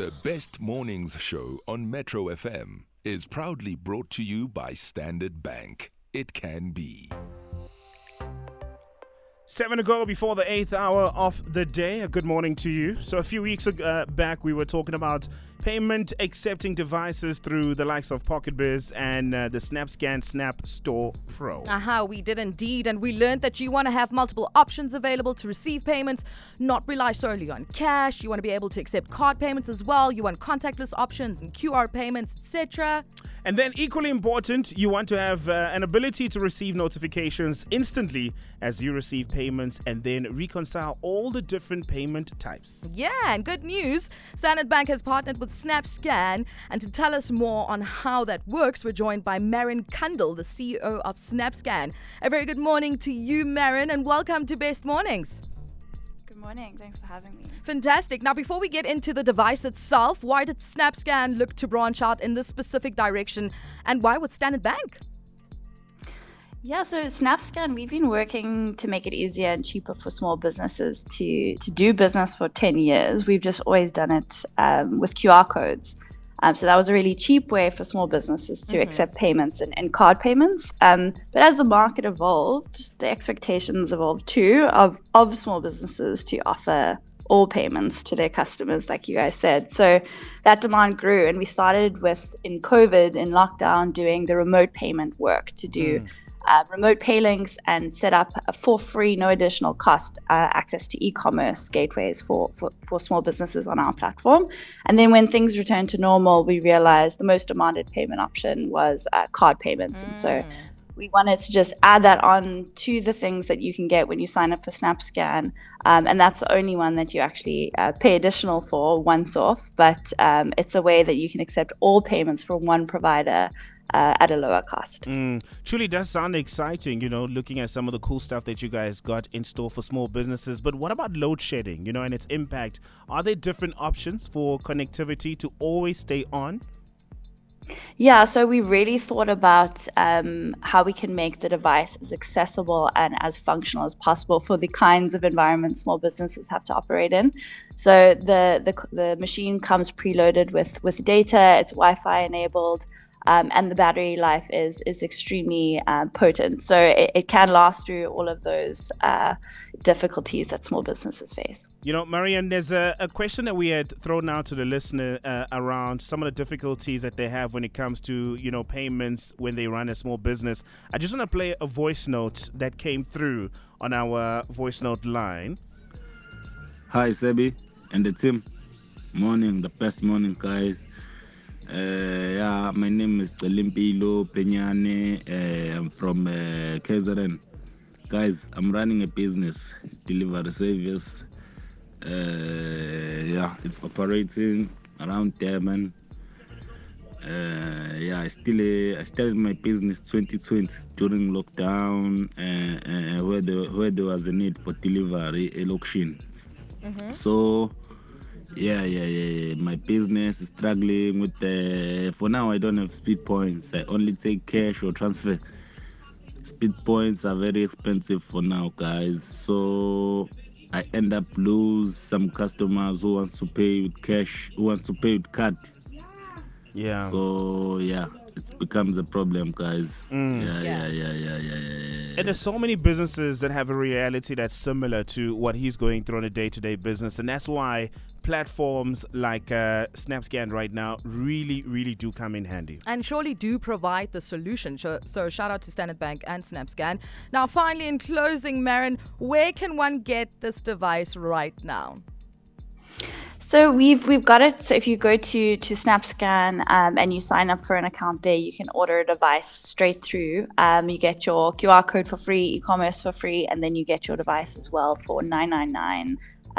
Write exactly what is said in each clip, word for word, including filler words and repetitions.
The Best Mornings Show on Metro F M is proudly brought to you by Standard Bank. It can be. Seven ago before the eighth hour of the day. A good morning to you. So a few weeks uh, back, we were talking about payment accepting devices through the likes of Pocket Biz and uh, the SnapScan Snap Store Pro. Aha, we did indeed. And we learned that you want to have multiple options available to receive payments, not rely solely on cash. You want to be able to accept card payments as well. You want contactless options and Q R payments, et cetera. And then equally important, you want to have uh, an ability to receive notifications instantly as you receive payments. Payments and then reconcile all the different payment types. Yeah, and good news, Standard Bank has partnered with SnapScan, and to tell us more on how that works, we're joined by Maryne Coendoul, the C E O of SnapScan. A very good morning to you, Maryne, and welcome to Best Mornings. Good morning, thanks for having me. Fantastic. Now, before we get into the device itself, why did SnapScan look to branch out in this specific direction, and why with Standard Bank? Yeah, so SnapScan, we've been working to make it easier and cheaper for small businesses to, to do business for ten years. We've just always done it um, with Q R codes. Um, so that was a really cheap way for small businesses to mm-hmm. accept payments and, and card payments. Um, but as the market evolved, the expectations evolved too of, of small businesses to offer all payments to their customers, like you guys said. So that demand grew, and we started with, in COVID, in lockdown, doing the remote payment work to do mm. Uh, remote pay links and set up uh, for free, no additional cost, uh, access to e-commerce gateways for, for, for small businesses on our platform. And then when things returned to normal, we realized the most demanded payment option was uh, card payments. Mm. And so we wanted to just add that on to the things that you can get when you sign up for SnapScan. Um, and that's the only one that you actually uh, pay additional for once off. But um, it's a way that you can accept all payments from one provider Uh, at a lower cost. Mm, truly does sound exciting, you know, looking at some of the cool stuff that you guys got in store for small businesses. But what about load shedding, you know, and its impact? Are there different options for connectivity to always stay on? Yeah, so we really thought about um, how we can make the device as accessible and as functional as possible for the kinds of environments small businesses have to operate in. So the the, the machine comes preloaded with, with data, it's Wi-Fi enabled, Um, and the battery life is is extremely uh, potent. So it, it can last through all of those uh, difficulties that small businesses face. You know, Maryne, there's a, a question that we had thrown out to the listener uh, around some of the difficulties that they have when it comes to, you know, payments when they run a small business. I just want to play a voice note that came through on our voice note line. Hi, Sebi and the team. Morning, the best morning, guys. Uh, yeah, my name is Talim Pilo Penyane. Uh, I'm from uh, K Z N. Guys, I'm running a business, delivery service. Uh, yeah, it's operating around Durban. Uh, yeah, I still uh, I started my business twenty twenty during lockdown, uh, uh, where the where there was a need for delivery election. Mm-hmm. So. Yeah, yeah, yeah, yeah. My business is struggling with the... For now, I don't have speed points. I only take cash or transfer. Speed points are very expensive for now, guys. So I end up lose some customers who wants to pay with cash, who wants to pay with card. Yeah. So, yeah. It becomes a problem, guys. Mm. Yeah, yeah. Yeah, yeah, yeah, yeah, yeah. And there's so many businesses that have a reality that's similar to what he's going through on a day-to-day business, and that's why platforms like uh, SnapScan right now really, really do come in handy. And surely do provide the solution. So, so shout out to Standard Bank and SnapScan. Now, finally, in closing, Maryne, where can one get this device right now? So we've we've got it. So if you go to to SnapScan um, and you sign up for an account there, you can order a device straight through. Um, you get your Q R code for free, e-commerce for free, and then you get your device as well for nine ninety-nine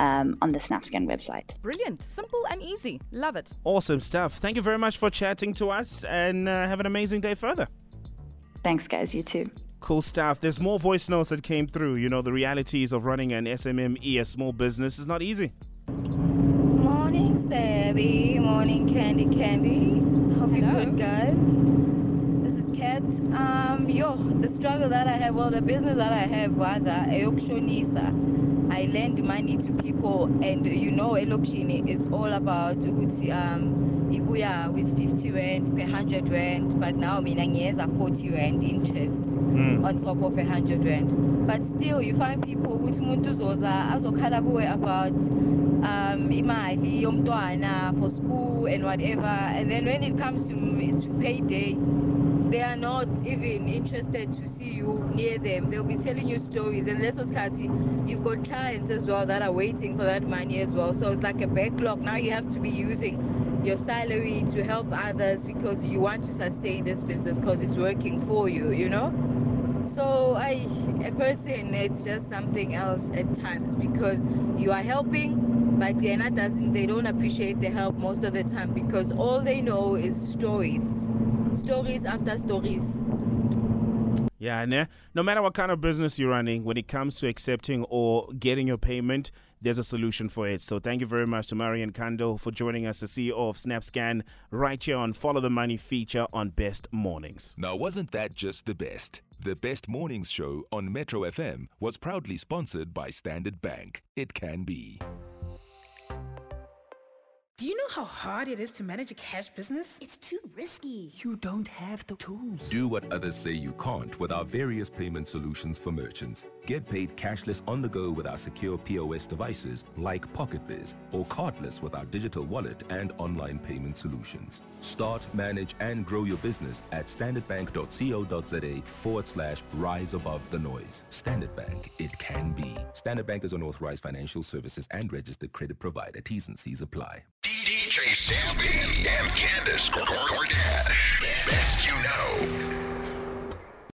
um, on the SnapScan website. Brilliant, simple and easy. Love it. Awesome stuff. Thank you very much for chatting to us, and uh, have an amazing day further. Thanks, guys. You too. Cool stuff. There's more voice notes that came through. You know, the realities of running an S M M E, a small business, is not easy. Morning, Sebi. Morning, Candy Candy. Hope you're good, guys. This is Kat. Um, yo, the struggle that I have, well, the business that I have, rather, Ayok Shonisa. I lend money to people, and you know, elokishini, it's all about ukuthi um ibuya with fifty rand per one hundred rand, but now mina ngiyeza forty rand interest mm. on top of one hundred rand. But still you find people ukuthi umuntu uzoza azokhala kuwe about um imali yomntwana for school and whatever, and then when it comes to to payday, they are not even interested to see you near them. They'll be telling you stories. And this was Kati. You've got clients as well that are waiting for that money as well. So it's like a backlog. Now you have to be using your salary to help others because you want to sustain this business because it's working for you, you know? So I, a person, it's just something else at times because you are helping, but Diana doesn't, they don't appreciate the help most of the time because all they know is stories. Stories after stories. Yeah, and no matter what kind of business you're running, when it comes to accepting or getting your payment, there's a solution for it. So thank you very much to Maryne Coendoul for joining us, the C E O of SnapScan, right here on Follow the Money feature on Best Mornings. Now, wasn't that just the best? The Best Mornings show on Metro F M was proudly sponsored by Standard Bank. It can be. Do you know how hard it is to manage a cash business? It's too risky. You don't have the tools. Do what others say you can't with our various payment solutions for merchants. Get paid cashless on the go with our secure P O S devices like Pocket Biz, or cardless with our digital wallet and online payment solutions. Start, manage, and grow your business at standardbank.co.za forward slash rise above the noise. Standard Bank, it can be. Standard Bank is an authorized financial services and registered credit provider. T's and C's apply. D J Sambi and Candace Gordad. Best you know.